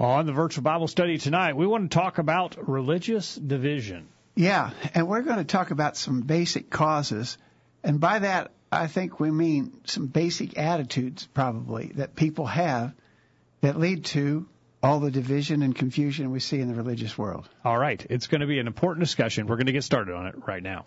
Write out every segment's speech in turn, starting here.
On the Virtual Bible Study tonight, we want to talk about religious division. Yeah, and we're going to talk about some basic causes. And by that, I think we mean some basic attitudes, probably, that people have that lead to all the division and confusion we see in the religious world. All right. It's going to be an important discussion. We're going to get started on it right now.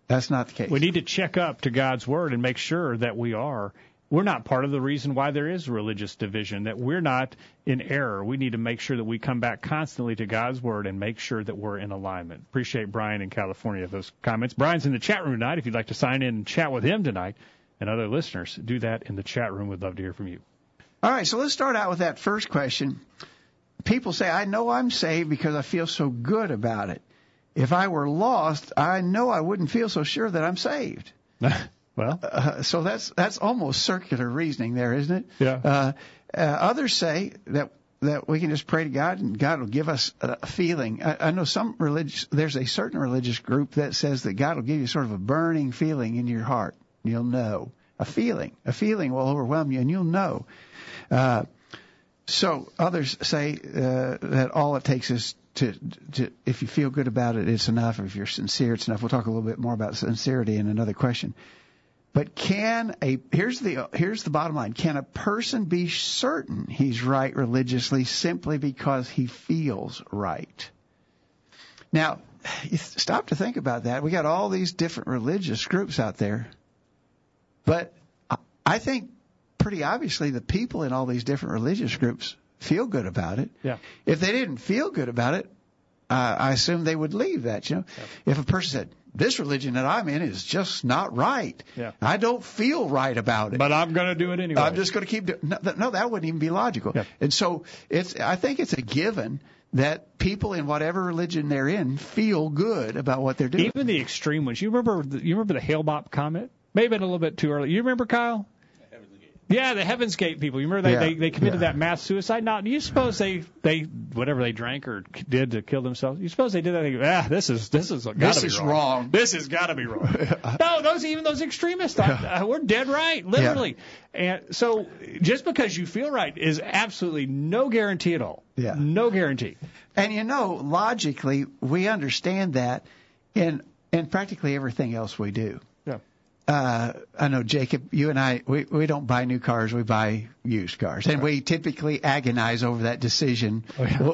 That's not the case. We need to check up to God's word and make sure that we are. We're not part of the reason why there is religious division, that we're not in error. We need to make sure that we come back constantly to God's word and make sure that we're in alignment. Appreciate Brian in California, those comments. Brian's in the chat room tonight. If you'd like to sign in and chat with him tonight and other listeners, do that in the chat room. We'd love to hear from you. All right, so let's start out with that first question. People say, I know I'm saved because I feel so good about it. If I were lost, I know I wouldn't feel so sure that I'm saved. Well, so that's almost circular reasoning there, isn't it? Yeah. Others say that we can just pray to God and God will give us a feeling. I know some religious, there's a certain religious group that says that God will give you sort of a burning feeling in your heart. You'll know. A feeling will overwhelm you and you'll know. So others say that all it takes is to if you feel good about it, it's enough. If you're sincere, it's enough. We'll talk a little bit more about sincerity in another question. But here's the bottom line. Can a person be certain he's right religiously simply because he feels right? Now, stop to think about that. We got all these different religious groups out there. But I think pretty obviously the people in all these different religious groups feel good about it. Yeah. If they didn't feel good about it, I assume they would leave that, you know. Yeah. If a person said, this religion that I'm in is just not right. Yeah. I don't feel right about it. But I'm going to do it anyway. I'm just going to keep doing it. No, that wouldn't even be logical. Yeah. And so I think it's a given that people in whatever religion they're in feel good about what they're doing. Even the extreme ones. You remember the Hale Bopp comment? Maybe a little bit too early. You remember, Kyle? Yeah, the Heaven's Gate people. You remember they committed that mass suicide? Now, do you suppose they whatever they drank or did to kill themselves? You suppose they did that? Thinking, this is got to be wrong. This is wrong. This has got to be wrong. No, those extremists were dead right, literally. Yeah. And so, just because you feel right is absolutely no guarantee at all. Yeah, no guarantee. And logically, we understand that in practically everything else we do. I know, Jacob, you and I, we don't buy new cars, we buy used cars. And we typically agonize over that decision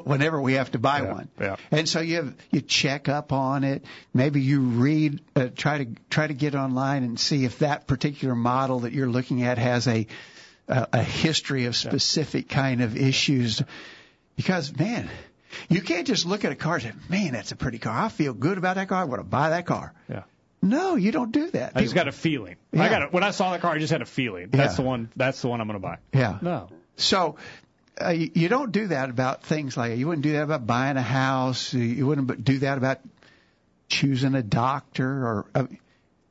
whenever we have to buy one. Yeah. And so you check up on it. Maybe you read, try to get online and see if that particular model that you're looking at has a history of specific kind of issues. Because, man, you can't just look at a car and say, man, that's a pretty car. I feel good about that car. I want to buy that car. Yeah. No, you don't do that. I just got a feeling. Yeah. When I saw the car, I just had a feeling. That's the one. That's the one I'm going to buy. Yeah. No. So you don't do that about things like that. You wouldn't do that about buying a house. You wouldn't do that about choosing a doctor. Or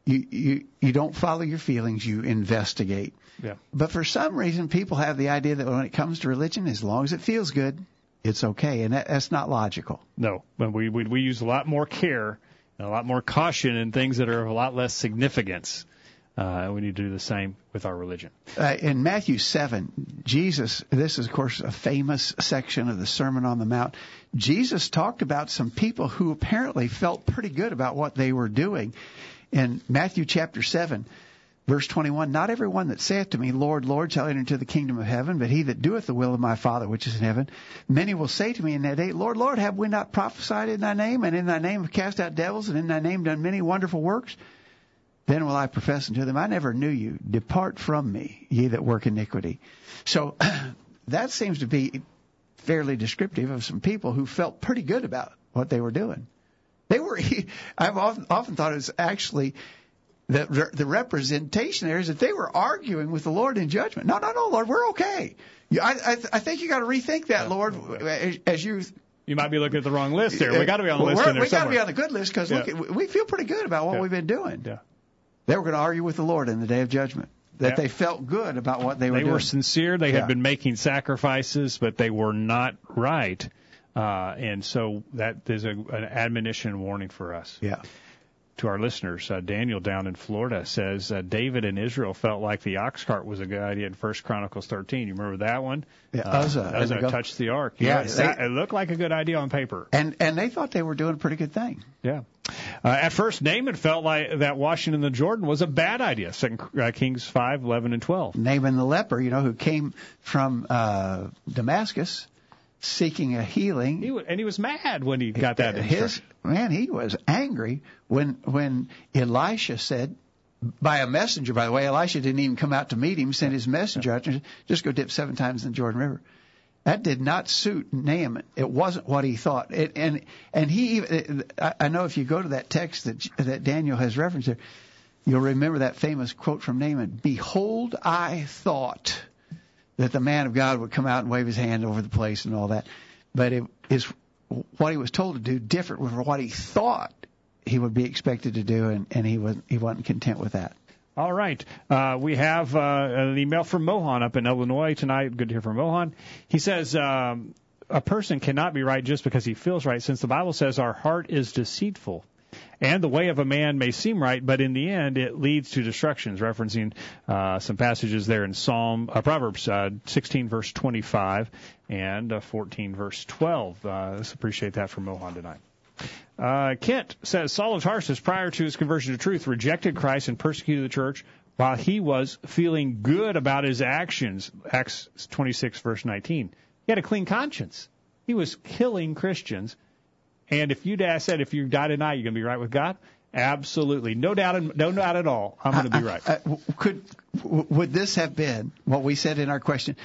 you don't follow your feelings. You investigate. Yeah. But for some reason, people have the idea that when it comes to religion, as long as it feels good, it's okay, and that's not logical. No, but we use a lot more care. A lot more caution in things that are of a lot less significance. We need to do the same with our religion. In Matthew 7, Jesus, this is, of course, a famous section of the Sermon on the Mount. Jesus talked about some people who apparently felt pretty good about what they were doing. In Matthew chapter 7, verse 21, not everyone that saith to me, Lord, Lord, shall enter into the kingdom of heaven, but he that doeth the will of my Father which is in heaven. Many will say to me in that day, Lord, Lord, have we not prophesied in thy name, and in thy name have cast out devils, and in thy name done many wonderful works? Then will I profess unto them, I never knew you. Depart from me, ye that work iniquity. So that seems to be fairly descriptive of some people who felt pretty good about what they were doing. They were, I've often thought it was actually the representation there is that they were arguing with the Lord in judgment. No, Lord, we're okay. I think you got to rethink that, Lord, as you... You might be looking at the wrong list there. We got to be on the list in there somewhere. We got to be on the good list because look, we feel pretty good about what we've been doing. Yeah. They were going to argue with the Lord in the day of judgment, that they felt good about what they were doing. They were sincere. They had been making sacrifices, but they were not right. And so that is an admonition and warning for us. Yeah. to our listeners. Daniel down in Florida says, David and Israel felt like the ox cart was a good idea in 1 Chronicles 13. You remember that one? Yeah, Uzzah touched the ark. Yeah, it looked like a good idea on paper. And they thought they were doing a pretty good thing. Yeah. At first, Naaman felt like that washing in the Jordan was a bad idea, 2 Kings 5, 11, and 12. Naaman the leper, who came from Damascus seeking a healing. And he was mad when he got that instruction. He was angry when Elisha said, by a messenger, by the way, Elisha didn't even come out to meet him, sent his messenger out to just go dip 7 times in the Jordan River. That did not suit Naaman. It wasn't what he thought. I know if you go to that text that Daniel has referenced there, you'll remember that famous quote from Naaman, "Behold, I thought that the man of God would come out and wave his hand over the place and all that." But it is what he was told to do different from what he thought he would be expected to do, and he wasn't content with that. All right. We have an email from Mohan up in Illinois tonight. Good to hear from Mohan. He says, a person cannot be right just because he feels right, since the Bible says our heart is deceitful. And the way of a man may seem right, but in the end it leads to destructions, referencing some passages there in Proverbs 16, verse 25, and 14, verse 12. Let's appreciate that from Mohan tonight. Kent says, Saul of Tarsus, prior to his conversion to truth, rejected Christ and persecuted the church while he was feeling good about his actions. Acts 26, verse 19. He had a clean conscience. He was killing Christians. And if you'd asked that, if you die tonight, you're going to be right with God? Absolutely. No doubt at all. I'm going to be right. Would this have been what we said in our question?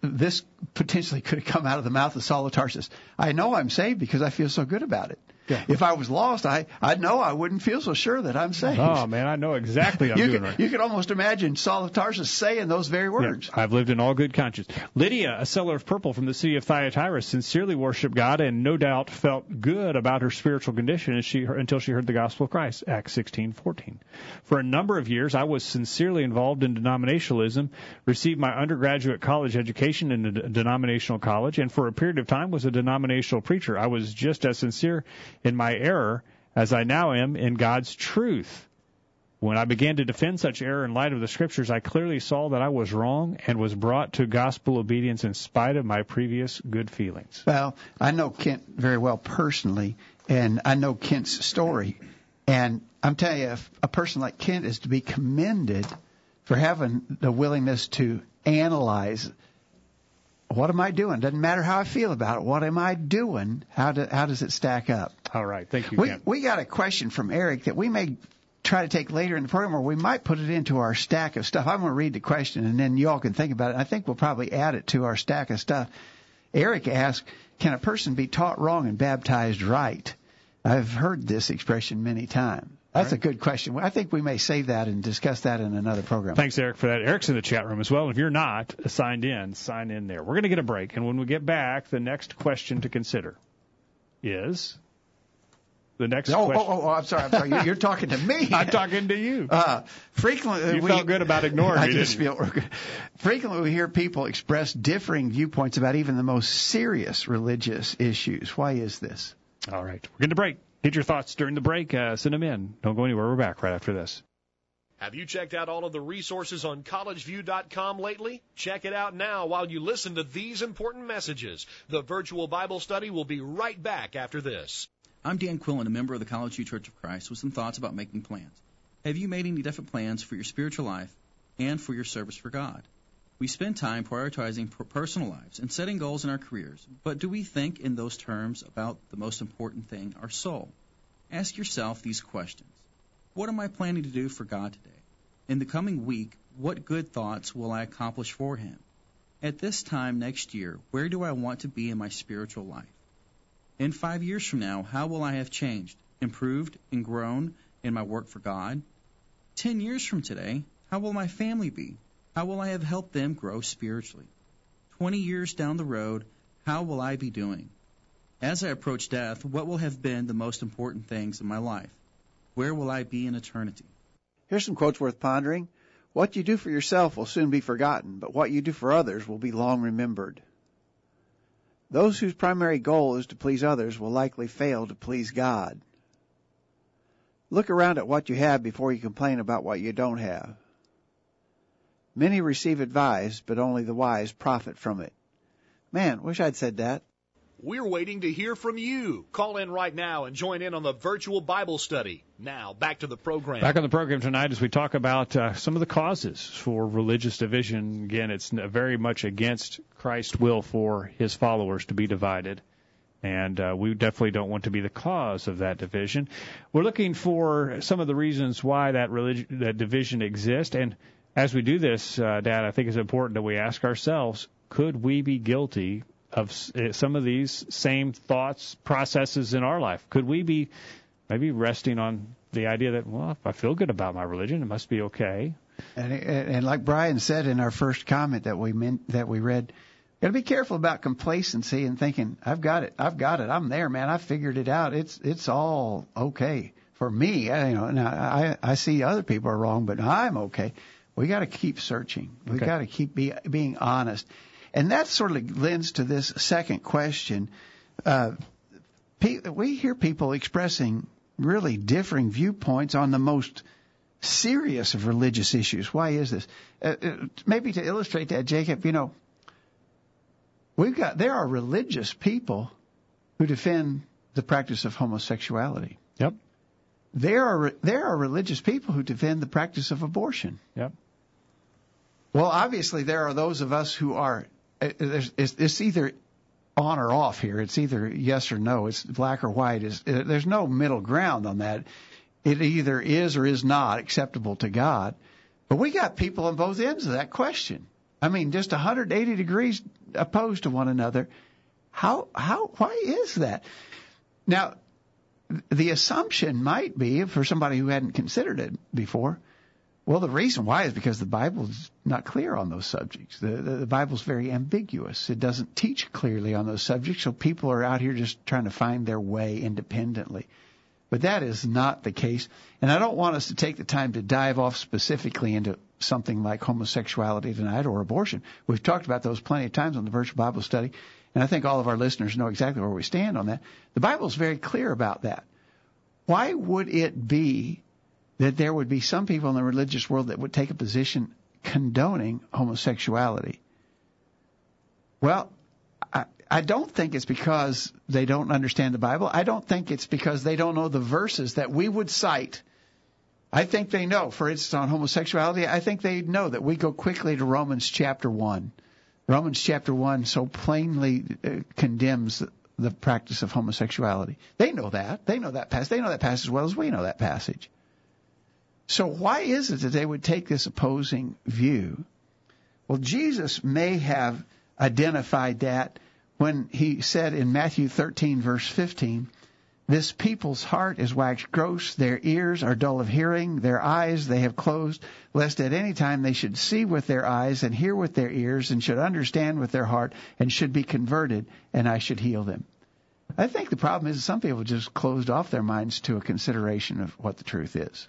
This potentially could have come out of the mouth of Saul of Tarsus. I know I'm saved because I feel so good about it. Yeah. If I was lost, I know I wouldn't feel so sure that I'm saved. Oh, man, I know exactly what I'm doing right. You can almost imagine Saul of Tarsus saying those very words. Yeah, I've lived in all good conscience. Lydia, a seller of purple from the city of Thyatira, sincerely worshiped God and no doubt felt good about her spiritual condition until she heard the gospel of Christ, Acts 16:14. For a number of years, I was sincerely involved in denominationalism, received my undergraduate college education in a denominational college, and for a period of time was a denominational preacher. I was just as sincere in my error as I now am in God's truth. When I began to defend such error in light of the Scriptures, I clearly saw that I was wrong and was brought to gospel obedience in spite of my previous good feelings. Well, I know Kent very well personally, and I know Kent's story. And I'm telling you, if a person like Kent is to be commended for having the willingness to analyze, what am I doing? Doesn't matter how I feel about it. What am I doing? How does it stack up? All right. Thank you, Ken. We got a question from Eric that we may try to take later in the program, or we might put it into our stack of stuff. I'm going to read the question, and then you all can think about it. I think we'll probably add it to our stack of stuff. Eric asked, can a person be taught wrong and baptized right? I've heard this expression many times. That's a good question. I think we may save that and discuss that in another program. Thanks, Eric, for that. Eric's in the chat room as well. If you're not signed in, sign in there. We're going to get a break, and when we get back, the next question to consider is the next question. I'm sorry. You're talking to me. I'm talking to you. Frequently, you felt good about ignoring me, didn't you? I just feel good. Frequently, we hear people express differing viewpoints about even the most serious religious issues. Why is this? All right. We're going to break. Get your thoughts during the break. Send them in. Don't go anywhere. We're back right after this. Have you checked out all of the resources on collegeview.com lately? Check it out now while you listen to these important messages. The Virtual Bible Study will be right back after this. I'm Dan Quillen, a member of the College View Church of Christ, with some thoughts about making plans. Have you made any definite plans for your spiritual life and for your service for God? We spend time prioritizing personal lives and setting goals in our careers, but do we think in those terms about the most important thing, our soul? Ask yourself these questions. What am I planning to do for God today? In the coming week, what good thoughts will I accomplish for Him? At this time next year, where do I want to be in my spiritual life? In 5 years from now, how will I have changed, improved, and grown in my work for God? 10 years from today, how will my family be? How will I have helped them grow spiritually? 20 years down the road, how will I be doing? As I approach death, what will have been the most important things in my life? Where will I be in eternity? Here's some quotes worth pondering. What you do for yourself will soon be forgotten, but what you do for others will be long remembered. Those whose primary goal is to please others will likely fail to please God. Look around at what you have before you complain about what you don't have. Many receive advice, but only the wise profit from it. Man, wish I'd said that. We're waiting to hear from you. Call in right now and join in on the virtual Bible study. Now, back to the program. Back on the program tonight as we talk about some of the causes for religious division. Again, it's very much against Christ's will for his followers to be divided. And we definitely don't want to be the cause of that division. We're looking for some of the reasons why that division exists. And as we do this, Dad, I think it's important that we ask ourselves, could we be guilty of some of these same thoughts, processes in our life? Could we be maybe resting on the idea that, well, if I feel good about my religion, it must be okay? And like Brian said in our first comment that we read, got to be careful about complacency and thinking, I've got it, I'm there, man, I figured it out, it's all okay for me. I see other people are wrong, but I'm okay. We got to keep searching. We got to keep being honest. And that sort of lends to this second question. We hear people expressing really differing viewpoints on the most serious of religious issues. Why is this? Maybe to illustrate that, Jacob, there are religious people who defend the practice of homosexuality. Yep. There are religious people who defend the practice of abortion. Yep. Well, obviously there are those of us who are. It's either on or off here. It's either yes or no. It's black or white. There's no middle ground on that. It either is or is not acceptable to God. But we got people on both ends of that question. I mean, just 180 degrees opposed to one another. Why is that? Now, the assumption might be, for somebody who hadn't considered it before, well, the reason why is because the Bible's not clear on those subjects. The Bible's very ambiguous. It doesn't teach clearly on those subjects, so people are out here just trying to find their way independently. But that is not the case. And I don't want us to take the time to dive off specifically into something like homosexuality tonight or abortion. We've talked about those plenty of times on the Virtual Bible Study, and I think all of our listeners know exactly where we stand on that. The Bible's very clear about that. Why would it be that there would be some people in the religious world that would take a position condoning homosexuality? Well, I don't think it's because they don't understand the Bible. I don't think it's because they don't know the verses that we would cite. I think they know. For instance, on homosexuality, I think they know that we go quickly to Romans chapter 1. Romans chapter 1 so plainly condemns the practice of homosexuality. They know that. They know that passage. They know that passage as well as we know that passage. So why is it that they would take this opposing view? Well, Jesus may have identified that when he said in Matthew 13, verse 15, "This people's heart is waxed gross, their ears are dull of hearing, their eyes they have closed, lest at any time they should see with their eyes and hear with their ears and should understand with their heart and should be converted, and I should heal them." I think the problem is some people just closed off their minds to a consideration of what the truth is.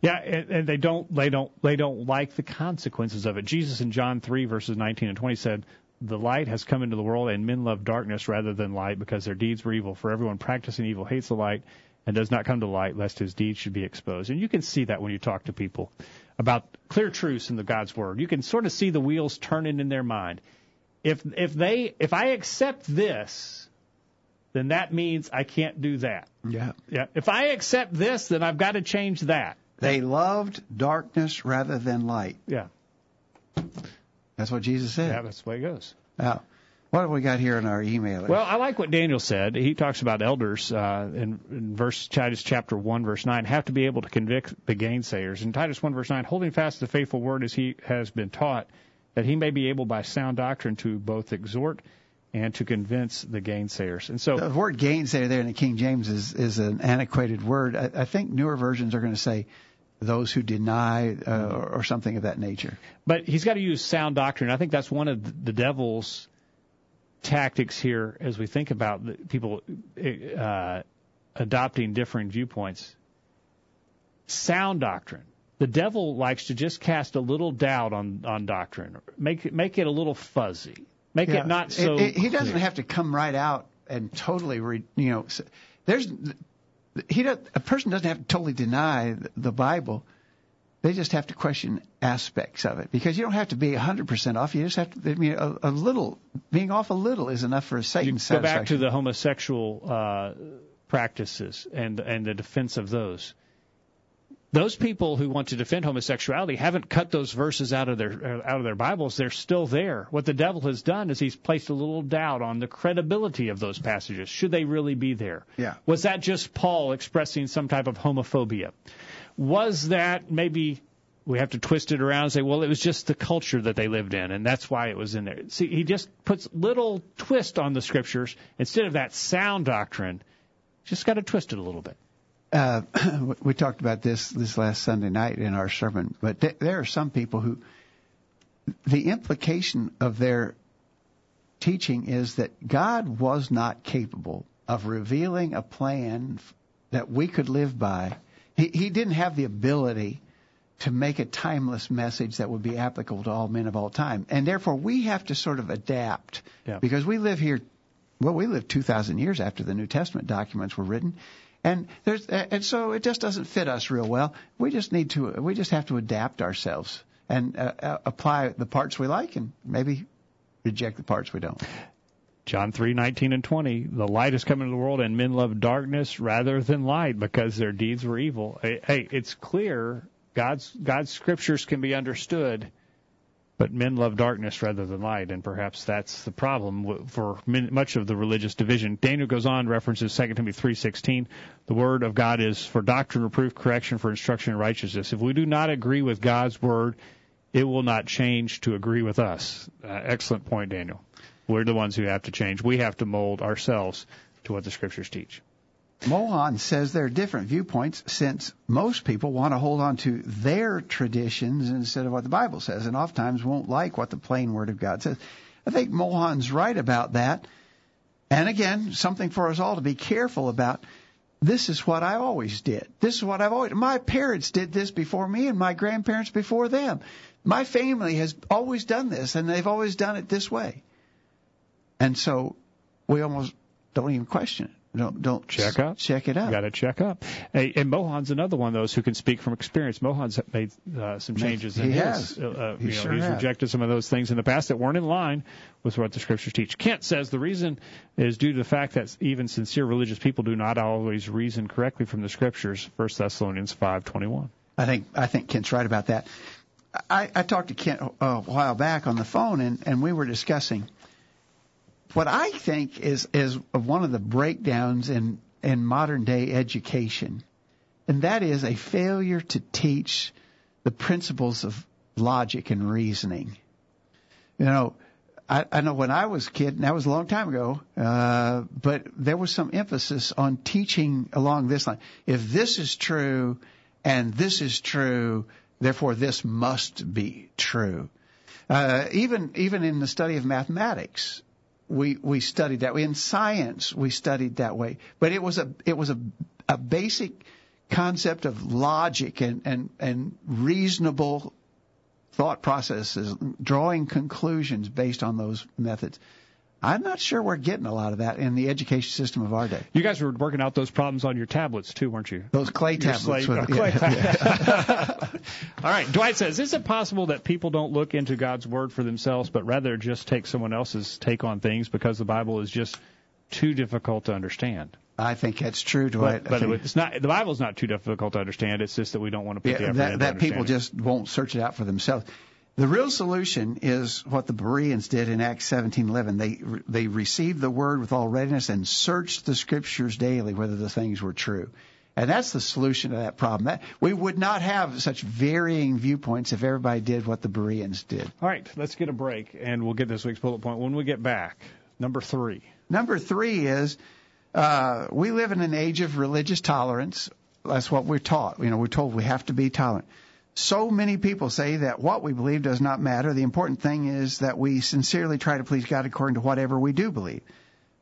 Yeah, and they don't like the consequences of it. Jesus in John 3, verses 19 and 20 said, "The light has come into the world, and men love darkness rather than light, because their deeds were evil. For everyone practicing evil hates the light and does not come to light, lest his deeds should be exposed." And you can see that when you talk to people about clear truths in the God's Word. You can sort of see the wheels turning in their mind. If I accept this, then that means I can't do that. Yeah. If I accept this, then I've got to change that. They loved darkness rather than light. Yeah. That's what Jesus said. Yeah, that's the way it goes. Now, what have we got here in our email? Well, I like what Daniel said. He talks about elders in Titus chapter 1, verse 9, have to be able to convict the gainsayers. In Titus 1, verse 9, holding fast the faithful word as he has been taught, that he may be able by sound doctrine to both exhort and to convince the gainsayers. And so the word gainsayer there in the King James is an antiquated word. I think newer versions are going to say those who deny or something of that nature. But he's got to use sound doctrine. I think that's one of the devil's tactics here as we think about people adopting differing viewpoints. Sound doctrine. The devil likes to just cast a little doubt on doctrine, make it a little fuzzy, make it not so clear. He doesn't have to come right out and totally, there's A person doesn't have to totally deny the Bible. They just have to question aspects of it, because you don't have to be 100% off. You just have to. I mean, a little being off a little is enough for Satan's satisfaction. Go back to the homosexual practices and the defense of those. Those people who want to defend homosexuality haven't cut those verses out of their Bibles. They're still there. What the devil has done is he's placed a little doubt on the credibility of those passages. Should they really be there? Yeah. Was that just Paul expressing some type of homophobia? Was that maybe we have to twist it around and say, well, it was just the culture that they lived in, and that's why it was in there. See, he just puts little twist on the Scriptures. Instead of that sound doctrine, just got to twist it a little bit. We talked about this last Sunday night in our sermon, but there are some people who the implication of their teaching is that God was not capable of revealing a plan that we could live by. He didn't have the ability to make a timeless message that would be applicable to all men of all time, and therefore we have to sort of adapt, because we live here. Well, we live 2,000 years after the New Testament documents were written. And so it just doesn't fit us real well. We just have to adapt ourselves and apply the parts we like, and maybe reject the parts we don't. John 3:19 and 20. The light is coming into the world, and men love darkness rather than light because their deeds were evil. Hey, it's clear God's scriptures can be understood, but men love darkness rather than light, and perhaps that's the problem for much of the religious division. Daniel goes on, references 2 Timothy 3:16. The Word of God is for doctrine, reproof, correction, for instruction in righteousness. If we do not agree with God's Word, it will not change to agree with us. Excellent point, Daniel. We're the ones who have to change. We have to mold ourselves to what the Scriptures teach. Mohan says there are different viewpoints, since most people want to hold on to their traditions instead of what the Bible says, and oftentimes won't like what the plain Word of God says. I think Mohan's right about that. And again, something for us all to be careful about. This is what I always did. This is what I've always... My parents did this before me, and my grandparents before them. My family has always done this, and they've always done it this way. And so we almost don't even question it. Don't check it out. You got to check up. Hey, and Mohan's another one of those who can speak from experience. Mohan's made some changes. He has. He's rejected some of those things in the past that weren't in line with what the Scriptures teach. Kent says the reason is due to the fact that even sincere religious people do not always reason correctly from the Scriptures. 1 Thessalonians 5:21. I think Kent's right about that. I talked to Kent a while back on the phone, and we were discussing what I think is one of the breakdowns in modern-day education, and that is a failure to teach the principles of logic and reasoning. You know, I know when I was a kid, and that was a long time ago, but there was some emphasis on teaching along this line. If this is true and this is true, therefore this must be true. Even in the study of mathematics, we studied that way. In science, we studied that way. But it was a basic concept of logic and reasonable thought processes, drawing conclusions based on those methods. I'm not sure we're getting a lot of that in the education system of our day. You guys were working out those problems on your tablets, too, weren't you? Those clay tablets. All right. Dwight says, is it possible that people don't look into God's Word for themselves, but rather just take someone else's take on things because the Bible is just too difficult to understand? I think that's true, Dwight. But it's not. The Bible's not too difficult to understand. It's just that we don't want to put the effort into that people just won't search it out for themselves. The real solution is what the Bereans did in Acts 17:11. They received the Word with all readiness and searched the Scriptures daily whether the things were true. And that's the solution to that problem. We would not have such varying viewpoints if everybody did what the Bereans did. All right, let's get a break, and we'll get this week's bullet point when we get back. Number 3. Number 3 is we live in an age of religious tolerance. That's what we're taught. We're told we have to be tolerant. So many people say that what we believe does not matter. The important thing is that we sincerely try to please God according to whatever we do believe.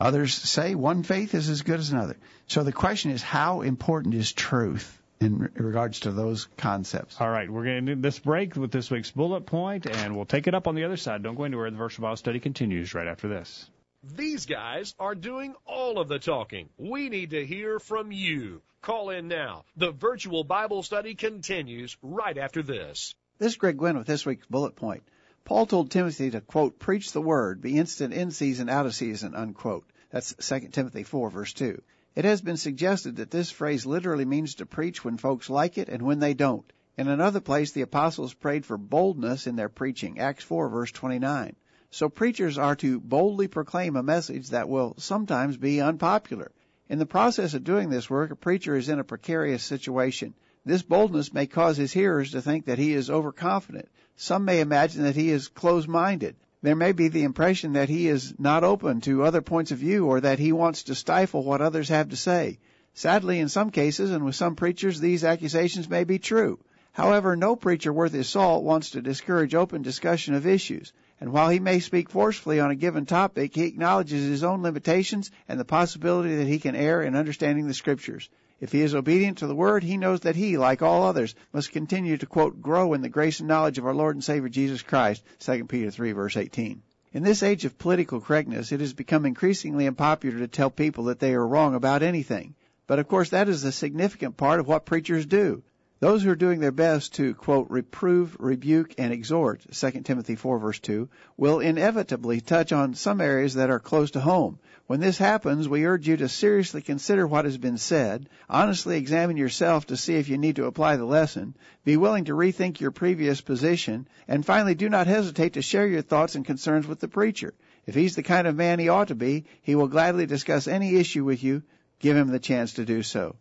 Others say one faith is as good as another. So the question is, how important is truth in regards to those concepts? All right, we're going to do this break with this week's bullet point, and we'll take it up on the other side. Don't go anywhere. The Virtual Bible Study continues right after this. These guys are doing all of the talking. We need to hear from you. Call in now. The Virtual Bible Study continues right after this. This is Greg Gwynn with this week's bullet point. Paul told Timothy to, quote, preach the word, be instant in season, out of season, unquote. That's 2 Timothy 4, verse 2. It has been suggested that this phrase literally means to preach when folks like it and when they don't. In another place, the apostles prayed for boldness in their preaching, Acts 4, verse 29. So preachers are to boldly proclaim a message that will sometimes be unpopular. In the process of doing this work, a preacher is in a precarious situation. This boldness may cause his hearers to think that he is overconfident. Some may imagine that he is closed-minded. There may be the impression that he is not open to other points of view or that he wants to stifle what others have to say. Sadly, in some cases and with some preachers, these accusations may be true. However, no preacher worth his salt wants to discourage open discussion of issues. And while he may speak forcefully on a given topic, he acknowledges his own limitations and the possibility that he can err in understanding the Scriptures. If he is obedient to the Word, he knows that he, like all others, must continue to, quote, grow in the grace and knowledge of our Lord and Savior Jesus Christ, 2 Peter 3, verse 18. In this age of political correctness, it has become increasingly unpopular to tell people that they are wrong about anything. But, of course, that is a significant part of what preachers do. Those who are doing their best to, quote, reprove, rebuke, and exhort, 2 Timothy 4, verse 2, will inevitably touch on some areas that are close to home. When this happens, we urge you to seriously consider what has been said, honestly examine yourself to see if you need to apply the lesson, be willing to rethink your previous position, and finally, do not hesitate to share your thoughts and concerns with the preacher. If he's the kind of man he ought to be, he will gladly discuss any issue with you. Give him the chance to do so.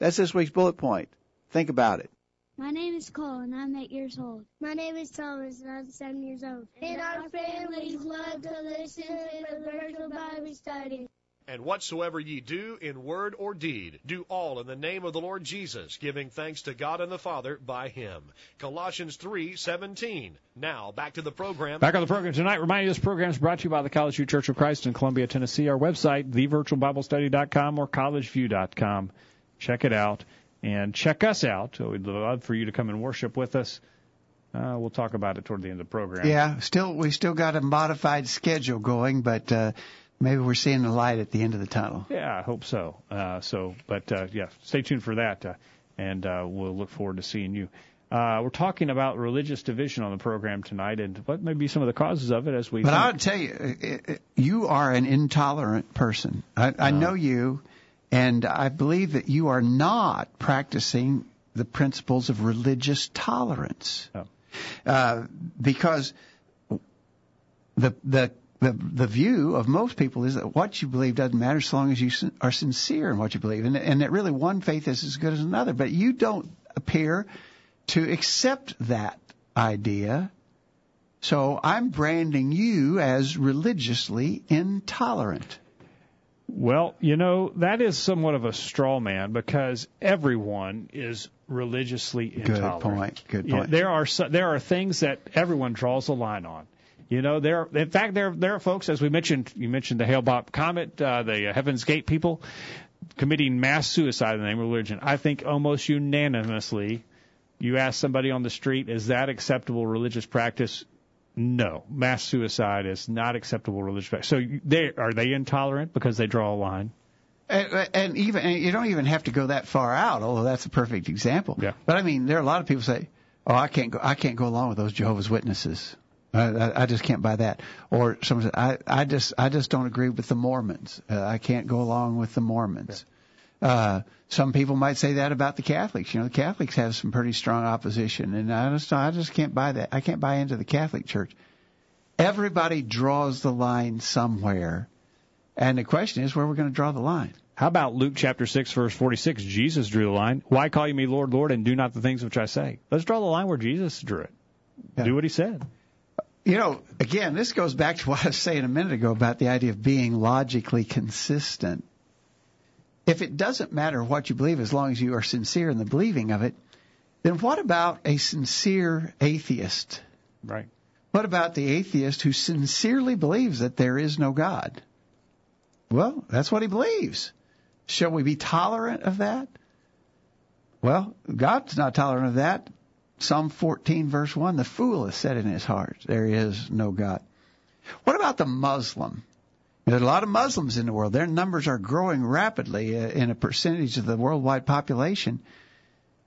That's this week's bullet point. Think about it. My name is Cole, and I'm 8 years old. My name is Thomas, and I'm 7 years old. And our families love to listen to the Virtual Bible Study. And whatsoever ye do in word or deed, do all in the name of the Lord Jesus, giving thanks to God and the Father by Him. Colossians 3:17. Now, back to the program. Back on the program tonight. Remind you, this program is brought to you by the College View Church of Christ in Columbia, Tennessee. Our website, thevirtualbiblestudy.com or collegeview.com. Check it out. And check us out. We'd love for you to come and worship with us. We'll talk about it toward the end of the program. Yeah, we still got a modified schedule going, but maybe we're seeing the light at the end of the tunnel. Yeah, I hope so. Yeah, stay tuned for that, and we'll look forward to seeing you. We're talking about religious division on the program tonight and what may be some of the causes of it as we... But I'll tell you, you are an intolerant person. I know you. And I believe that you are not practicing the principles of religious tolerance. Oh. Because the view of most people is that what you believe doesn't matter so long as you are sincere in what you believe. And that really one faith is as good as another. But you don't appear to accept that idea. So I'm branding you as religiously intolerant. Well, you know, that is somewhat of a straw man because everyone is religiously intolerant. Good point. Yeah, there are things that everyone draws a line on. You know, there are folks, as we mentioned, you mentioned the Hale-Bopp Comet, the Heaven's Gate people committing mass suicide in the name of religion. I think almost unanimously, you ask somebody on the street, is that acceptable religious practice? No, mass suicide is not acceptable religious practice. So are they intolerant because they draw a line? And you don't even have to go that far out, although that's a perfect example. Yeah. But I mean, there are a lot of people say, "Oh, I can't go along with those Jehovah's Witnesses. I just can't buy that." Or someone says, "I just don't agree with the Mormons. I can't go along with the Mormons." Yeah. Some people might say that about the Catholics. You know, the Catholics have some pretty strong opposition, and I just can't buy that. I can't buy into the Catholic Church. Everybody draws the line somewhere, and the question is where we're going to draw the line. How about Luke chapter 6, verse 46? Jesus drew the line. Why call you me Lord, Lord, and do not the things which I say? Let's draw the line where Jesus drew it. Yeah. Do what he said. You know, again, this goes back to what I was saying a minute ago about the idea of being logically consistent. If it doesn't matter what you believe as long as you are sincere in the believing of it, then what about a sincere atheist? Right. What about the atheist who sincerely believes that there is no God? Well, that's what he believes. Shall we be tolerant of that? Well, God's not tolerant of that. Psalm 14, verse 1, the fool has said in his heart, there is no God. What about the Muslim? There's a lot of Muslims in the world. Their numbers are growing rapidly in a percentage of the worldwide population.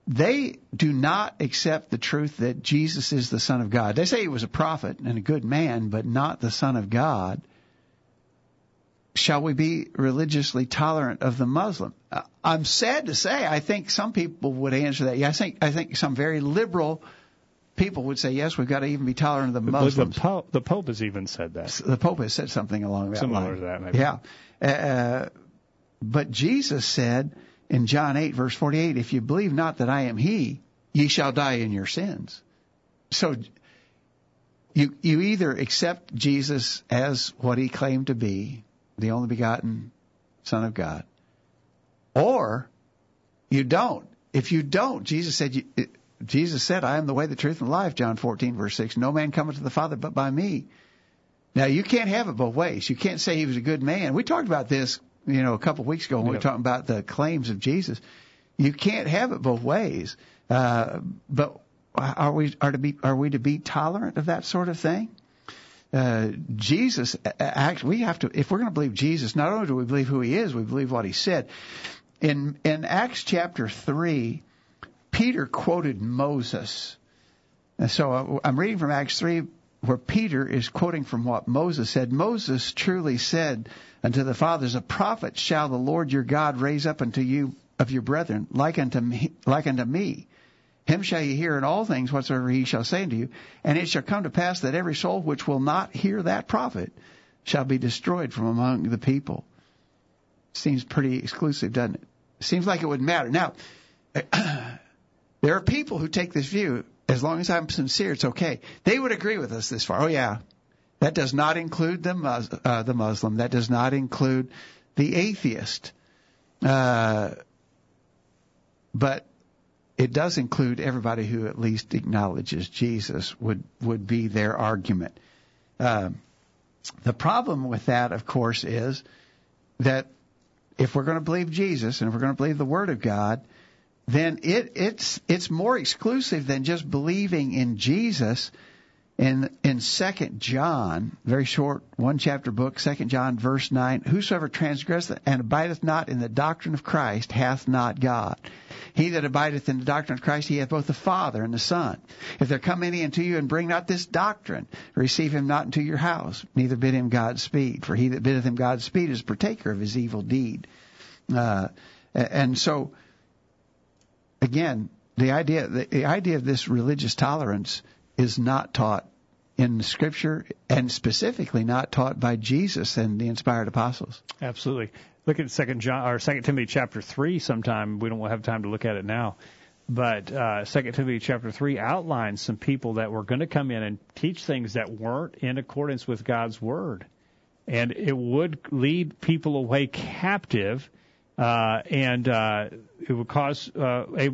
They do not accept the truth that Jesus is the Son of God. They say he was a prophet and a good man, but not the Son of God. Shall we be religiously tolerant of the Muslim? I'm sad to say, I think some people would answer that. Yeah, I think some very liberal people would say, yes, we've got to even be tolerant of the Muslims. The Pope has even said that. The Pope has said something along that line. Similar to that, maybe. Yeah. But Jesus said in John 8, verse 48, if you believe not that I am he, ye shall die in your sins. So you either accept Jesus as what he claimed to be, the only begotten Son of God, or you don't. If you don't, Jesus said, I am the way, the truth, and the life, John 14, verse 6. No man cometh to the Father but by me. Now, you can't have it both ways. You can't say he was a good man. We talked about this, a couple of weeks ago when we were talking about the claims of Jesus. You can't have it both ways. But are we to be tolerant of that sort of thing? Jesus, actually, we have to, if we're going to believe Jesus, not only do we believe who he is, we believe what he said. In Acts chapter 3, Peter quoted Moses. And so I'm reading from Acts 3, where Peter is quoting from what Moses said. Moses truly said unto the fathers, a prophet shall the Lord your God raise up unto you of your brethren, like unto me. Him shall ye hear in all things whatsoever he shall say unto you. And it shall come to pass that every soul which will not hear that prophet shall be destroyed from among the people. Seems pretty exclusive, doesn't it? Seems like it would matter. Now, there are people who take this view, as long as I'm sincere, it's okay. They would agree with us this far. Oh, yeah, that does not include the Muslim. That does not include the atheist. But it does include everybody who at least acknowledges Jesus would be their argument. The problem with that, of course, is that if we're going to believe Jesus and if we're going to believe the Word of God, then it's more exclusive than just believing in Jesus. In 2 John, very short, one-chapter book, 2 John, verse 9, whosoever transgresseth and abideth not in the doctrine of Christ hath not God. He that abideth in the doctrine of Christ, he hath both the Father and the Son. If there come any unto you and bring not this doctrine, receive him not into your house, neither bid him Godspeed. For he that biddeth him Godspeed is partaker of his evil deed. And so, again, the idea of this religious tolerance is not taught in Scripture, and specifically not taught by Jesus and the inspired apostles. Absolutely. Look at 2 Timothy chapter 3 sometime. We don't have time to look at it now. But 2 Timothy chapter 3 outlines some people that were going to come in and teach things that weren't in accordance with God's Word. And it would lead people away captive, and it would cause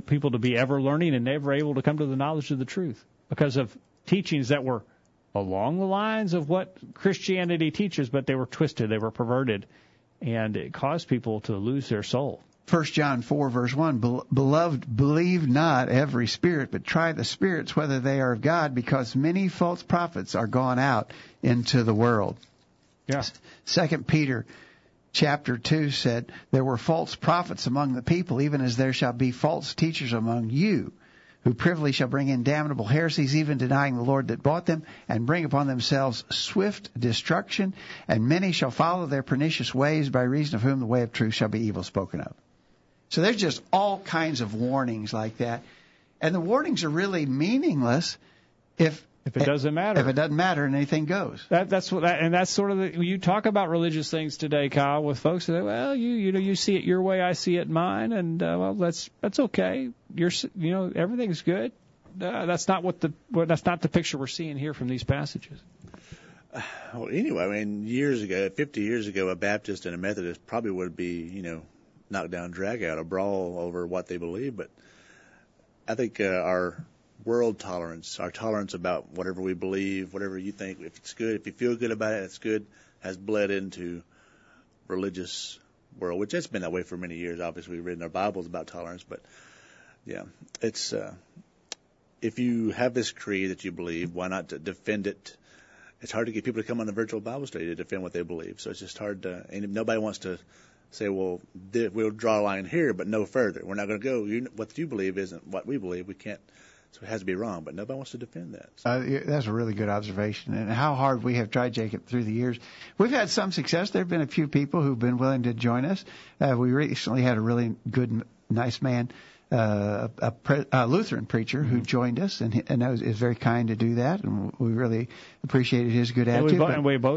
people to be ever learning and never able to come to the knowledge of the truth, because of teachings that were along the lines of what Christianity teaches, but they were twisted, they were perverted, and it caused people to lose their soul. 1 John 4, verse 1, Beloved, believe not every spirit, but try the spirits whether they are of God, because many false prophets are gone out into the world. Yes. 2 Peter chapter 2 said, There were false prophets among the people, even as there shall be false teachers among you, who privily shall bring in damnable heresies, even denying the Lord that bought them, and bring upon themselves swift destruction, and many shall follow their pernicious ways, by reason of whom the way of truth shall be evil spoken of. So there's just all kinds of warnings like that. And the warnings are really meaningless if it doesn't matter. If it doesn't matter and anything goes. That's sort of you talk about religious things today, Kyle, with folks who say, well, you see it your way, I see it mine, and well, that's okay. Everything's good. That's not the picture we're seeing here from these passages. Well, anyway, I mean, 50 years ago, a Baptist and a Methodist probably would be, knocked down, drag out, a brawl over what they believe. But I think our world tolerance, our tolerance about whatever we believe, whatever you think, if it's good, if you feel good about it, it's good, has bled into religious world, which has been that way for many years. Obviously, we've read in our Bibles about tolerance, but yeah, it's if you have this creed that you believe, why not defend it it's hard to get people to come on the virtual Bible study to defend what they believe. So it's just hard to, and nobody wants to say, well, we'll draw a line here, but no further. We're not going to go. What you believe isn't what we believe. We can't. So it has to be wrong, but nobody wants to defend that. So. That's a really good observation, and how hard we have tried, Jacob, through the years. We've had some success. There have been a few people who've been willing to join us. We recently had a really good, nice man, a Lutheran preacher who joined us, and is very kind to do that, and we really appreciated his good attitude.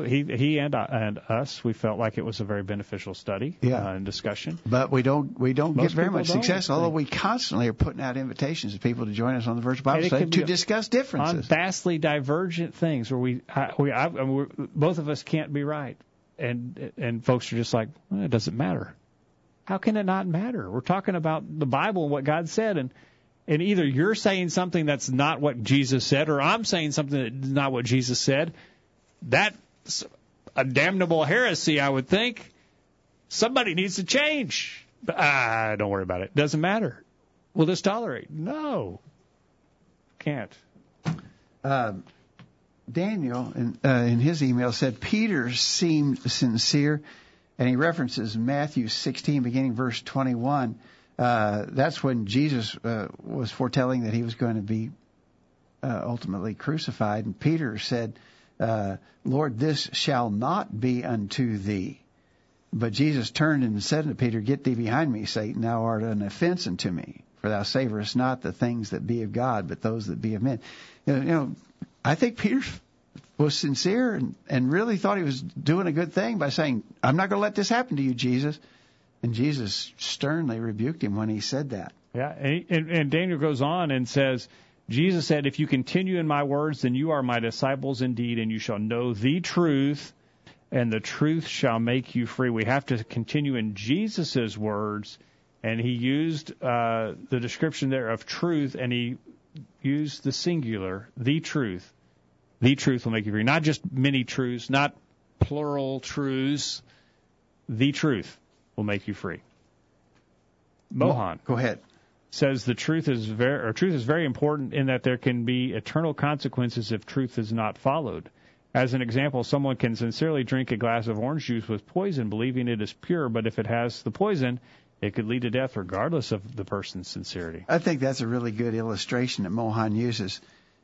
He and us, we felt like it was a very beneficial study and discussion. But we don't get very much success, although we constantly are putting out invitations to people to join us on the virtual Bible study to discuss differences on vastly divergent things where both of us can't be right, and folks are just like, well, it doesn't matter. How can it not matter? We're talking about the Bible and what God said, and either you're saying something that's not what Jesus said, or I'm saying something that's not what Jesus said. That's a damnable heresy, I would think. Somebody needs to change. But, don't worry about it. Doesn't matter. We'll just tolerate. No. Can't. Daniel, in his email, said, Peter seemed sincere. And he references Matthew 16, beginning verse 21. That's when Jesus was foretelling that he was going to be ultimately crucified. And Peter said, Lord, this shall not be unto thee. But Jesus turned and said unto Peter, Get thee behind me, Satan, thou art an offense unto me. For thou savorest not the things that be of God, but those that be of men. You know I think Peter was sincere and really thought he was doing a good thing by saying, I'm not going to let this happen to you, Jesus. And Jesus sternly rebuked him when he said that. Yeah, and Daniel goes on and says, Jesus said, If you continue in my words, then you are my disciples indeed, and you shall know the truth, and the truth shall make you free. We have to continue in Jesus's words, and he used the description there of truth, and he used the singular, the truth. The truth will make you free. Not just many truths, not plural truths. The truth will make you free. Mohan, go ahead. Says the truth is very important in that there can be eternal consequences if truth is not followed. As an example, someone can sincerely drink a glass of orange juice with poison, believing it is pure, but if it has the poison, it could lead to death regardless of the person's sincerity. I think that's a really good illustration that Mohan uses.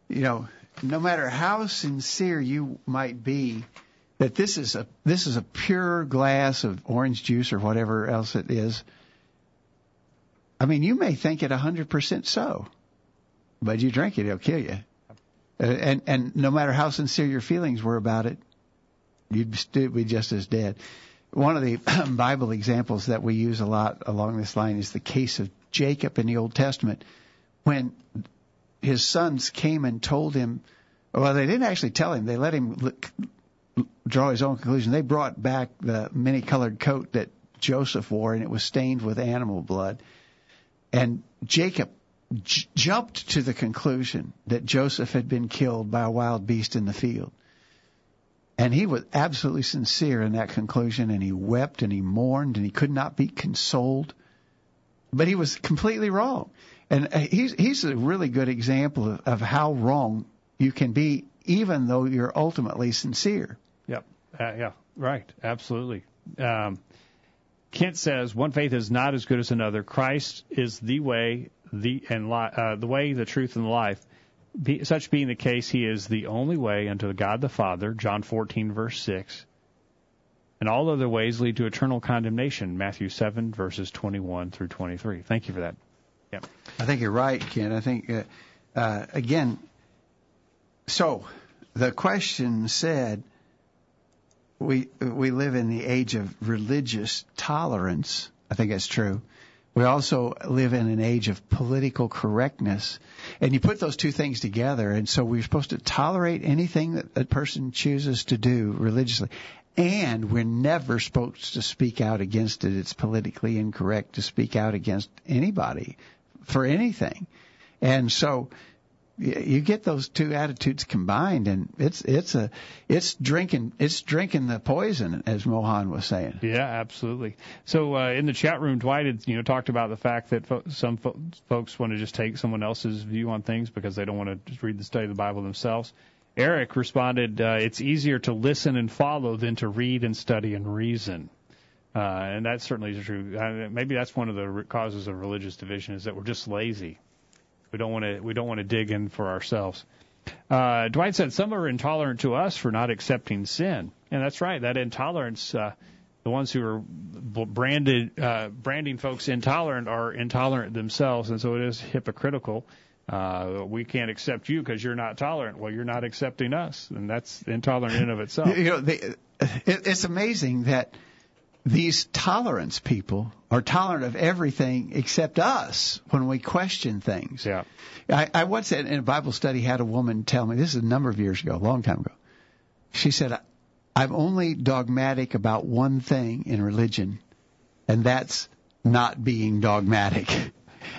You know, no matter how sincere you might be, that this is a pure glass of orange juice or whatever else it is. I mean, you may think it 100% so, but you drink it, it'll kill you. And no matter how sincere your feelings were about it, you'd still be just as dead. One of the Bible examples that we use a lot along this line is the case of Jacob in the Old Testament, when his sons came and told him, well, they didn't actually tell him. They let him draw his own conclusion. They brought back the many-colored coat that Joseph wore, and it was stained with animal blood. And Jacob jumped to the conclusion that Joseph had been killed by a wild beast in the field. And he was absolutely sincere in that conclusion, and he wept and he mourned, and he could not be consoled. But he was completely wrong. And he's a really good example of how wrong you can be, even though you're ultimately sincere. Yep. Yeah, right. Absolutely. Kent says, one faith is not as good as another. Christ is the way, the way, the truth, and the life. Such being the case, he is the only way unto God the Father, John 14, verse 6. And all other ways lead to eternal condemnation, Matthew 7, verses 21 through 23. Thank you for that. Yep. I think you're right, Ken. I think, again, so the question said, we live in the age of religious tolerance. I think that's true. We also live in an age of political correctness. And you put those two things together, and so we're supposed to tolerate anything that a person chooses to do religiously. And we're never supposed to speak out against it. It's politically incorrect to speak out against anybody for anything. And so you get those two attitudes combined, and it's drinking the poison, as Mohan was saying. Yeah, absolutely. So in the chat room, Dwight had talked about the fact that some folks want to just take someone else's view on things because they don't want to just read the study of the Bible themselves. Eric responded, it's easier to listen and follow than to read and study and reason. And that certainly is true. Maybe that's one of the causes of religious division, is that we're just lazy. We don't want to dig in for ourselves. Dwight said some are intolerant to us for not accepting sin, and that's right. That intolerance, the ones who are branding folks intolerant are intolerant themselves, and so it is hypocritical. We can't accept you because you're not tolerant. Well, you're not accepting us, and that's intolerant in and of itself. You know, it's amazing that these tolerance people are tolerant of everything except us when we question things. Yeah. I once in a Bible study had a woman tell me, this is a number of years ago, a long time ago, she said, I'm only dogmatic about one thing in religion, and that's not being dogmatic.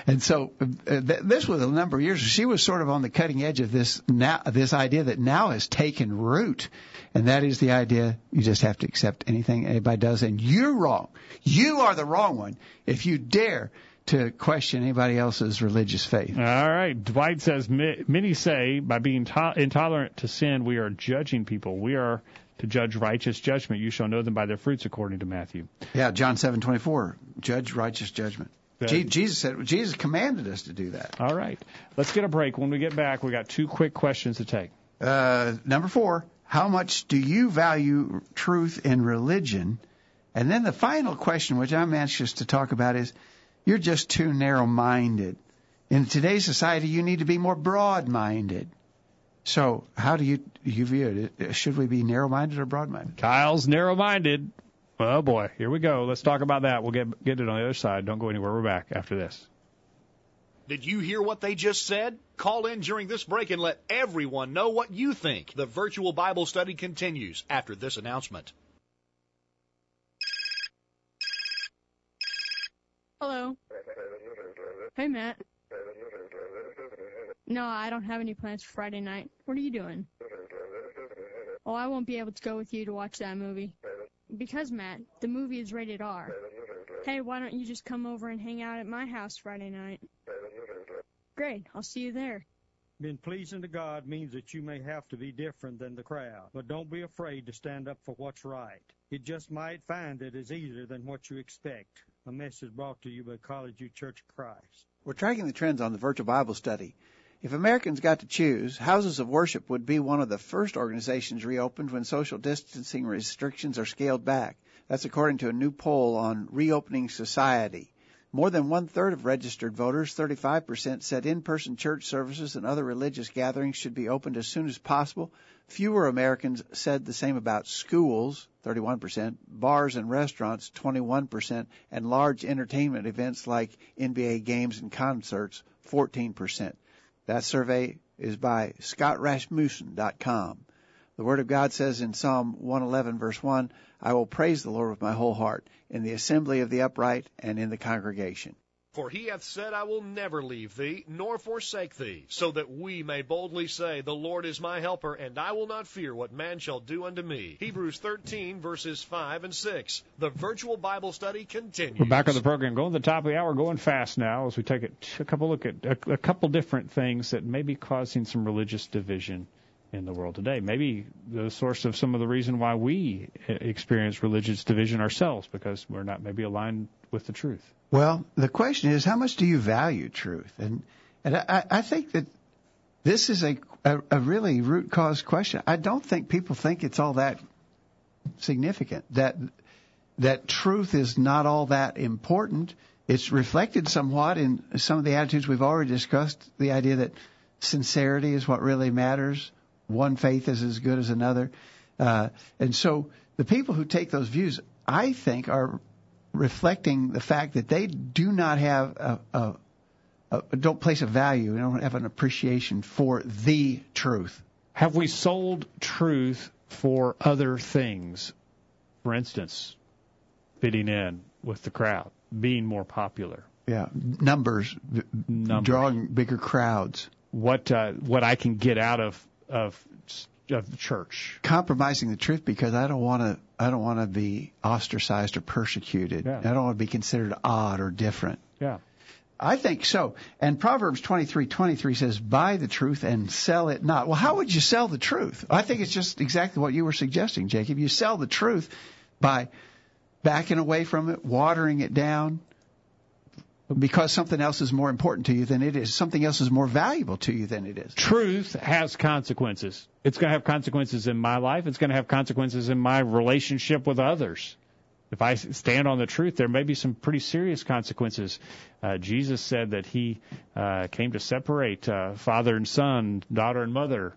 And so this was a number of years. She was sort of on the cutting edge of this now, this idea that now has taken root, and that is the idea you just have to accept anything anybody does, and you're wrong. You are the wrong one if you dare to question anybody else's religious faith. All right. Dwight says, many say by being intolerant to sin, we are judging people. We are to judge righteous judgment. You shall know them by their fruits, according to Matthew. Yeah, John 7:24, judge righteous judgment. Jesus commanded us to do that. All right. Let's get a break. When we get back, we got two quick questions to take. Number 4, how much do you value truth in religion? And then the final question, which I'm anxious to talk about, is you're just too narrow-minded. In today's society, you need to be more broad-minded. So how do you view it? Should we be narrow-minded or broad-minded? Kyle's narrow-minded. Oh, boy. Here we go. Let's talk about that. We'll get it on the other side. Don't go anywhere. We're back after this. Did you hear what they just said? Call in during this break and let everyone know what you think. The Virtual Bible Study continues after this announcement. Hello. Hey, Matt. No, I don't have any plans for Friday night. What are you doing? Oh, I won't be able to go with you to watch that movie. Because, Matt, the movie is rated R. Hey, why don't you just come over and hang out at my house Friday night? Great, I'll see you there. Being pleasing to God means that you may have to be different than the crowd, but don't be afraid to stand up for what's right. You just might find it is easier than what you expect. A message brought to you by College View Church of Christ. We're tracking the trends on the Virtual Bible Study. If Americans got to choose, Houses of Worship would be one of the first organizations reopened when social distancing restrictions are scaled back. That's according to a new poll on reopening society. More than one-third of registered voters, 35%, said in-person church services and other religious gatherings should be opened as soon as possible. Fewer Americans said the same about schools, 31%, bars and restaurants, 21%, and large entertainment events like NBA games and concerts, 14%. That survey is by ScottRasmussen.com. The Word of God says in Psalm 111, verse 1, I will praise the Lord with my whole heart, in the assembly of the upright and in the congregation. For he hath said, I will never leave thee, nor forsake thee, so that we may boldly say, the Lord is my helper, and I will not fear what man shall do unto me. Hebrews 13, verses 5 and 6. The Virtual Bible Study continues. We're back on the program. Going to the top of the hour, going fast now as we take a couple different things that may be causing some religious division in the world today. Maybe the source of some of the reason why we experience religious division ourselves, because we're not maybe aligned with the truth. Well, the question is, how much do you value truth? And I think that this is a really root cause question. I don't think people think it's all that significant, that truth is not all that important. It's reflected somewhat in some of the attitudes we've already discussed, the idea that sincerity is what really matters. One faith is as good as another. And so the people who take those views, I think, are reflecting the fact that they do not have don't place a value, they don't have an appreciation for the truth. Have we sold truth for other things? For instance, fitting in with the crowd, being more popular. Yeah, numbers. Drawing bigger crowds. What I can get out of the church. Compromising the truth because I don't want to be ostracized or persecuted. Yeah. I don't want to be considered odd or different. Yeah. I think so. And Proverbs 23:23 says, buy the truth and sell it not. Well, how would you sell the truth? I think it's just exactly what you were suggesting, Jacob. You sell the truth by backing away from it, watering it down, because something else is more important to you than it is. Something else is more valuable to you than it is. Truth has consequences. It's going to have consequences in my life. It's going to have consequences in my relationship with others. If I stand on the truth, there may be some pretty serious consequences. Jesus said that he came to separate father and son, daughter and mother.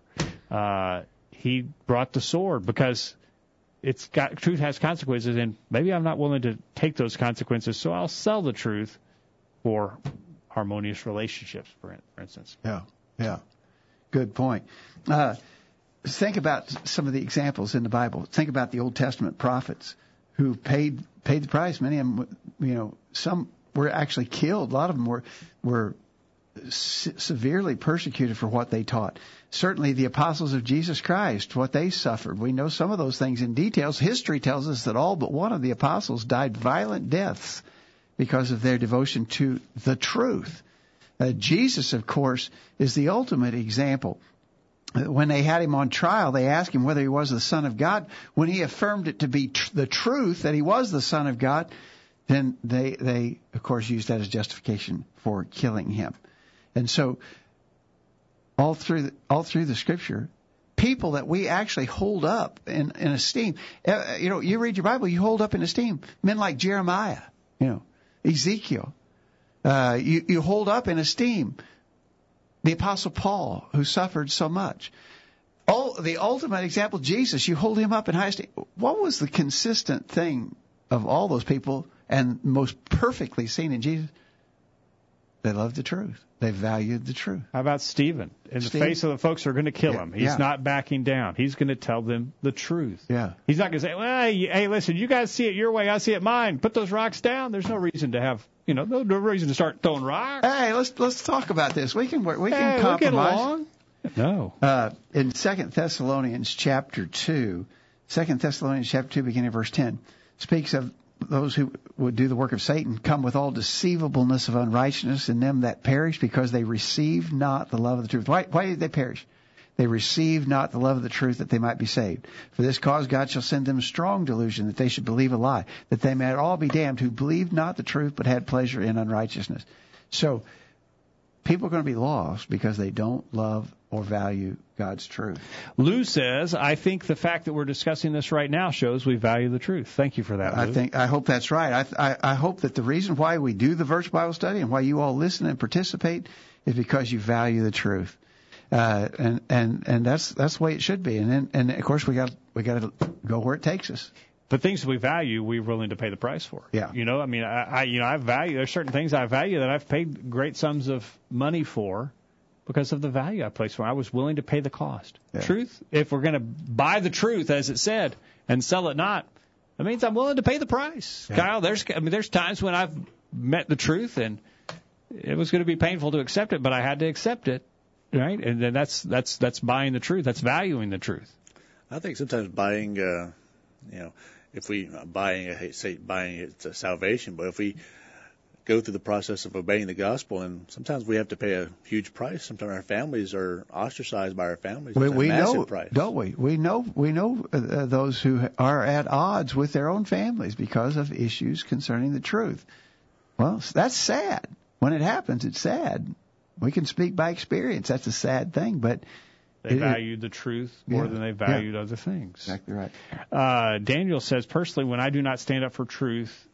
He brought the sword because truth has consequences, and maybe I'm not willing to take those consequences, so I'll sell the truth for harmonious relationships, for instance. Yeah. Good point. Think about some of the examples in the Bible. Think about the Old Testament prophets who paid the price. Many of them, some were actually killed. A lot of them were severely persecuted for what they taught. Certainly the apostles of Jesus Christ, what they suffered. We know some of those things in details. History tells us that all but one of the apostles died violent deaths because of their devotion to the truth. Jesus, of course, is the ultimate example. When they had him on trial, they asked him whether he was the Son of God. When he affirmed it to be the truth, that he was the Son of God, then they, of course, used that as justification for killing him. And so all through the Scripture, people that we actually hold up in esteem, you read your Bible, you hold up in esteem men like Jeremiah, Ezekiel. You hold up in esteem the Apostle Paul, who suffered so much. The ultimate example, Jesus, you hold him up in high esteem. What was the consistent thing of all those people and most perfectly seen in Jesus? They loved the truth. They valued the truth. How about Stephen? The face of the folks who are going to kill him. He's not backing down. He's going to tell them the truth. Yeah. He's not going to say, well, hey, listen, you guys see it your way, I see it mine. Put those rocks down. There's no reason to have, no reason to start throwing rocks. Hey, let's talk about this. We can compromise. We'll get along. No. In 2 Thessalonians chapter 2, beginning of verse 10, speaks of those who would do the work of Satan come with all deceivableness of unrighteousness in them that perish because they receive not the love of the truth. Why did they perish? They receive not the love of the truth that they might be saved. For this cause God shall send them strong delusion that they should believe a lie, that they might all be damned who believed not the truth but had pleasure in unrighteousness. So people are going to be lost because they don't love or value God's truth. Lou says, I think the fact that we're discussing this right now shows we value the truth. Thank you for that, Lou. I hope that's right. I hope that the reason why we do the Virtual Bible Study and why you all listen and participate is because you value the truth. And that's the way it should be. And of course, we got to go where it takes us. But things that we value, we're willing to pay the price for. Yeah. I value, there's certain things I value that I've paid great sums of money for, because of the value I placed for it. I was willing to pay the cost. Yeah. Truth, if we're going to buy the truth, as it said, and sell it not, that means I'm willing to pay the price. Yeah. Kyle, there's times when I've met the truth, and it was going to be painful to accept it, but I had to accept it, right? And then that's buying the truth. That's valuing the truth. I think sometimes buying, it's salvation, but if we go through the process of obeying the gospel, and sometimes we have to pay a huge price. Sometimes our families are ostracized by our families. We know, price. Don't we? We know those who are at odds with their own families because of issues concerning the truth. Well, that's sad. When it happens, it's sad. We can speak by experience. That's a sad thing, but they valued the truth more than they valued other things. Exactly right. Daniel says, personally, when I do not stand up for truth,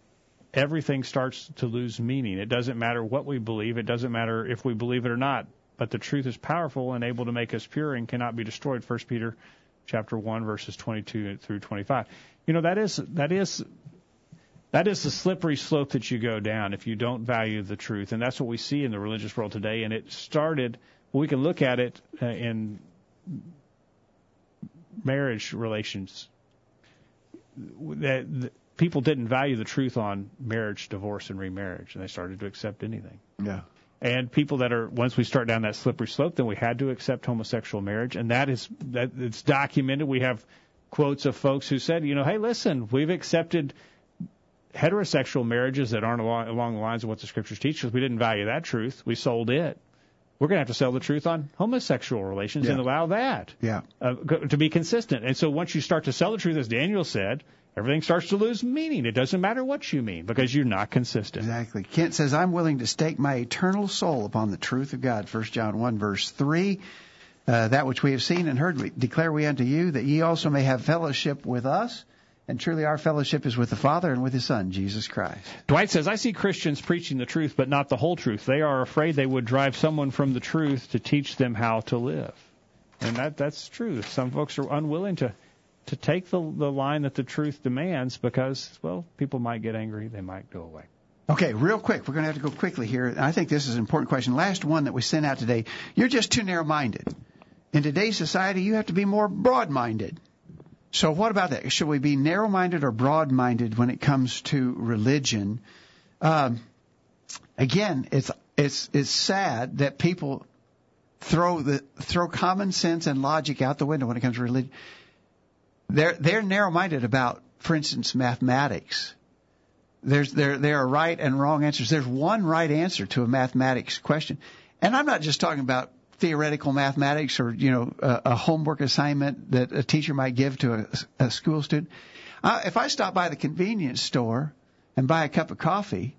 everything starts to lose meaning. It doesn't matter what we believe. It doesn't matter if we believe it or not. But the truth is powerful and able to make us pure and cannot be destroyed. 1 Peter chapter 1, verses 22 through 25. That is the slippery slope that you go down if you don't value the truth. And that's what we see in the religious world today. And it started, we can look at it in marriage relations. People didn't value the truth on marriage, divorce, and remarriage, and they started to accept anything. Yeah. And people that are, once we start down that slippery slope, then we had to accept homosexual marriage, and that it's documented. We have quotes of folks who said, hey, listen, we've accepted heterosexual marriages that aren't along the lines of what the Scriptures teach, because we didn't value that truth. We sold it. We're going to have to sell the truth on homosexual relations and allow that to be consistent. And so once you start to sell the truth, as Daniel said, everything starts to lose meaning. It doesn't matter what you mean, because you're not consistent. Exactly. Kent says, I'm willing to stake my eternal soul upon the truth of God. 1 John 1, verse 3, that which we have seen and heard, we declare we unto you, that ye also may have fellowship with us. And truly our fellowship is with the Father and with His Son, Jesus Christ. Dwight says, I see Christians preaching the truth, but not the whole truth. They are afraid they would drive someone from the truth to teach them how to live. And that's true. Some folks are unwilling to take the line that the truth demands because, well, people might get angry. They might go away. Okay, real quick. We're going to have to go quickly here. I think this is an important question. Last one that we sent out today. You're just too narrow-minded. In today's society, you have to be more broad-minded. So what about that? Should we be narrow-minded or broad-minded when it comes to religion? Again, it's sad that people throw common sense and logic out the window when it comes to religion. They're narrow-minded about, for instance, mathematics. There are right and wrong answers. There's one right answer to a mathematics question, and I'm not just talking about theoretical mathematics or, a homework assignment that a teacher might give to a school student. If I stop by the convenience store and buy a cup of coffee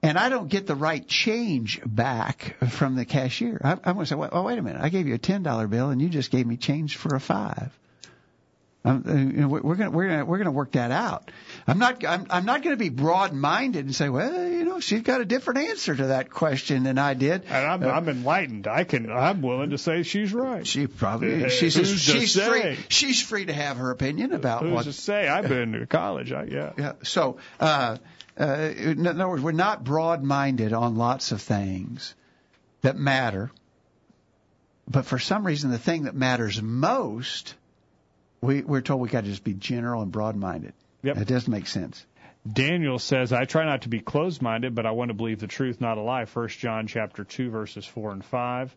and I don't get the right change back from the cashier, I'm going to say, well, wait a minute. I gave you a $10 bill and you just gave me change for a $5. We're going to work that out. I'm not going to be broad-minded and say, well, she's got a different answer to that question than I did. And I'm enlightened. I'm willing to say she's right. She probably is. She's free to have her opinion about what. Who's to say? I've been to college. Yeah. So, in other words, we're not broad-minded on lots of things that matter. But for some reason, the thing that matters most, We're told we got to just be general and broad-minded. Yep. That doesn't make sense. Daniel says, I try not to be closed-minded, but I want to believe the truth, not a lie. 1 John chapter 2, verses 4 and 5.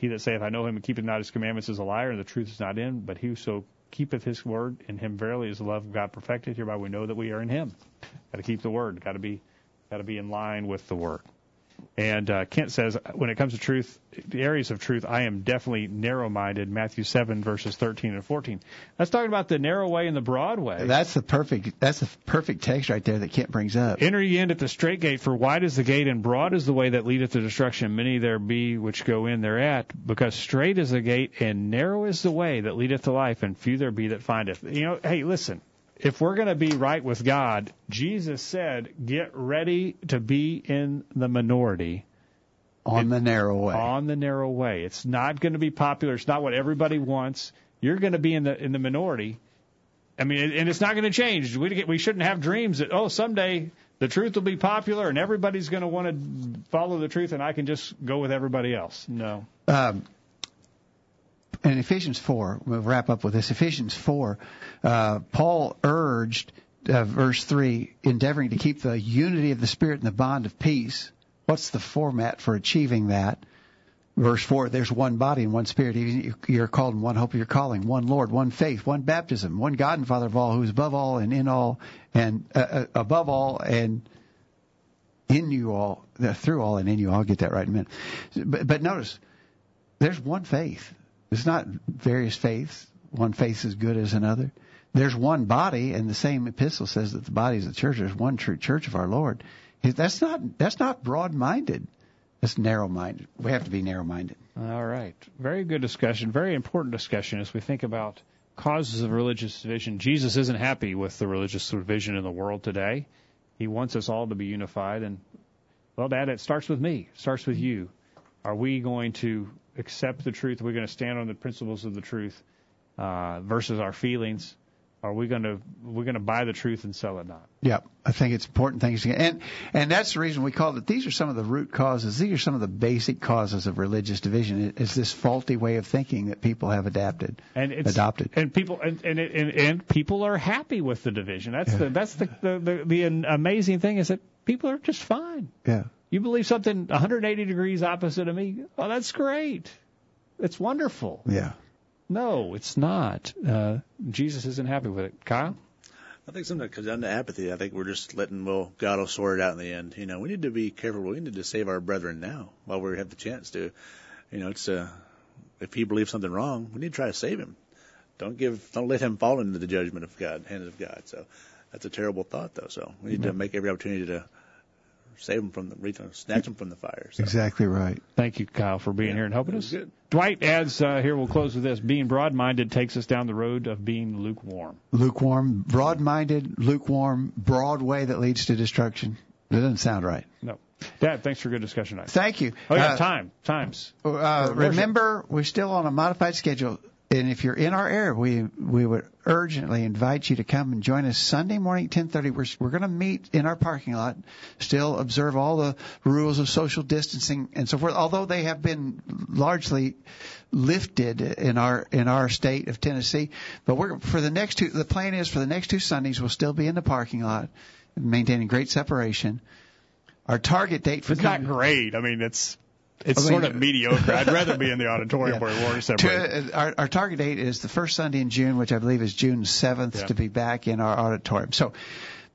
He that saith, I know him and keepeth not his commandments is a liar, and the truth is not in him. But whoso keepeth his word, in him verily is the love of God perfected. Hereby we know that we are in him. Got to keep the word. Got to be in line with the word. And Kent says, when it comes to truth, the areas of truth, I am definitely narrow-minded, Matthew 7, verses 13 and 14. That's talking about the narrow way and the broad way. That's the perfect text right there that Kent brings up. Enter ye in at the straight gate, for wide is the gate, and broad is the way that leadeth to destruction. Many there be which go in thereat, because straight is the gate, and narrow is the way that leadeth to life, and few there be that findeth. Hey, listen. If we're going to be right with God, Jesus said, get ready to be in the minority. On the narrow way. It's not going to be popular. It's not what everybody wants. You're going to be in the minority. I mean, and it's not going to change. We shouldn't have dreams that, someday the truth will be popular and everybody's going to want to follow the truth and I can just go with everybody else. No. In Ephesians 4, we'll wrap up with this. Ephesians 4, Paul urged, verse 3, endeavoring to keep the unity of the Spirit in the bond of peace. What's the format for achieving that? Verse 4, there's one body and one Spirit. You're called in one hope of your calling, one Lord, one faith, one baptism, one God and Father of all, who is above all and in all, and above all and in you all, through all and in you all. I'll get that right in a minute. But notice, there's one faith. It's not various faiths. One faith is good as another. There's one body, and the same epistle says that the body is the church. There's one true church of our Lord. That's not broad-minded. That's narrow-minded. We have to be narrow-minded. All right. Very good discussion. Very important discussion as we think about causes of religious division. Jesus isn't happy with the religious division in the world today. He wants us all to be unified. And, well, Dad, it starts with me. It starts with you. Are we going to accept the truth? We're going to stand on the principles of the truth versus our feelings. Are we going to buy the truth and sell it not? Yeah, I think it's important things. And that's the reason we called it. These are some of the root causes. These are some of the basic causes of religious division. It's this faulty way of thinking that people have adopted. And people and people are happy with the division. That's the amazing thing is that people are just fine. Yeah. You believe something 180 degrees opposite of me? Oh, that's great. It's wonderful. Yeah. No, it's not. Jesus isn't happy with it. Kyle? I think sometimes it comes down to apathy. I think we're just letting, well, God will sort it out in the end. You know, we need to be careful. We need to save our brethren now while we have the chance to. You know, it's if he believes something wrong, we need to try to save him. Don't let him fall into the judgment of God, hands of God. So that's a terrible thought, though. So we need to make every opportunity to save them from snatch them from the fire. So. Exactly right. Thank you, Kyle, for being here and helping us. Good. Dwight adds here, we'll close with this. Being broad-minded takes us down the road of being lukewarm. Lukewarm, broad-minded, lukewarm, broad way that leads to destruction. That doesn't sound right. No. Dad, thanks for a good discussion tonight. Thank you. Oh, yeah, times. Remember, we're still on a modified schedule. And if you're in our area, we would urgently invite you to come and join us Sunday morning at 10:30. We're going to meet in our parking lot, still observe all the rules of social distancing and so forth, although they have been largely lifted in our state of Tennessee. But the plan is for the next two Sundays, we'll still be in the parking lot, maintaining great separation. Our target date for not great. I mean, it's sort of mediocre. I'd rather be in the auditorium where we're separated. Our target date is the first Sunday in June, which I believe is June 7th, to be back in our auditorium. So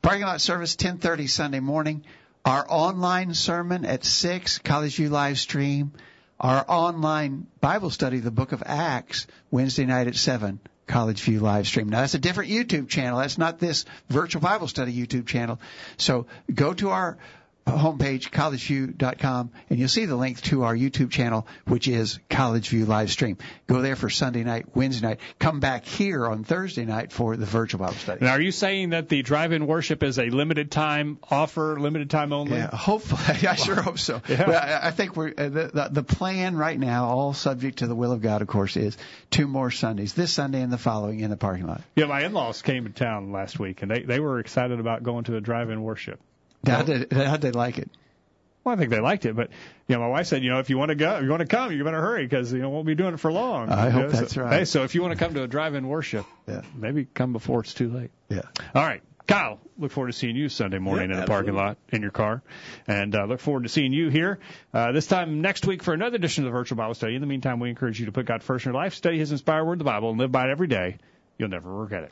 parking lot service, 10:30 Sunday morning. Our online sermon at 6, College View live stream. Our online Bible study, the Book of Acts, Wednesday night at 7, College View live stream. Now, that's a different YouTube channel. That's not this Virtual Bible Study YouTube channel. So go to our homepage, collegeview.com, and you'll see the link to our YouTube channel, which is College View Live Stream. Go there for Sunday night, Wednesday night. Come back here on Thursday night for the Virtual Bible Study. Now, are you saying that the drive-in worship is a limited time offer, limited time only? Yeah, hopefully. I sure hope so. Yeah. But I think the plan right now, all subject to the will of God, of course, is two more Sundays, this Sunday and the following, in the parking lot. Yeah, my in-laws came to town last week, and they were excited about going to a drive-in worship. How'd they like it? Well, I think they liked it, but my wife said, if you want to go, if you want to come, you better hurry because won't be doing it for long. I hope that's right. Hey, so if you want to come to a drive-in worship, maybe come before it's too late. Yeah. All right, Kyle. Look forward to seeing you Sunday morning in the parking lot in your car, and look forward to seeing you here this time next week for another edition of the Virtual Bible Study. In the meantime, we encourage you to put God first in your life, study His inspired Word, the Bible, and live by it every day. You'll never regret it.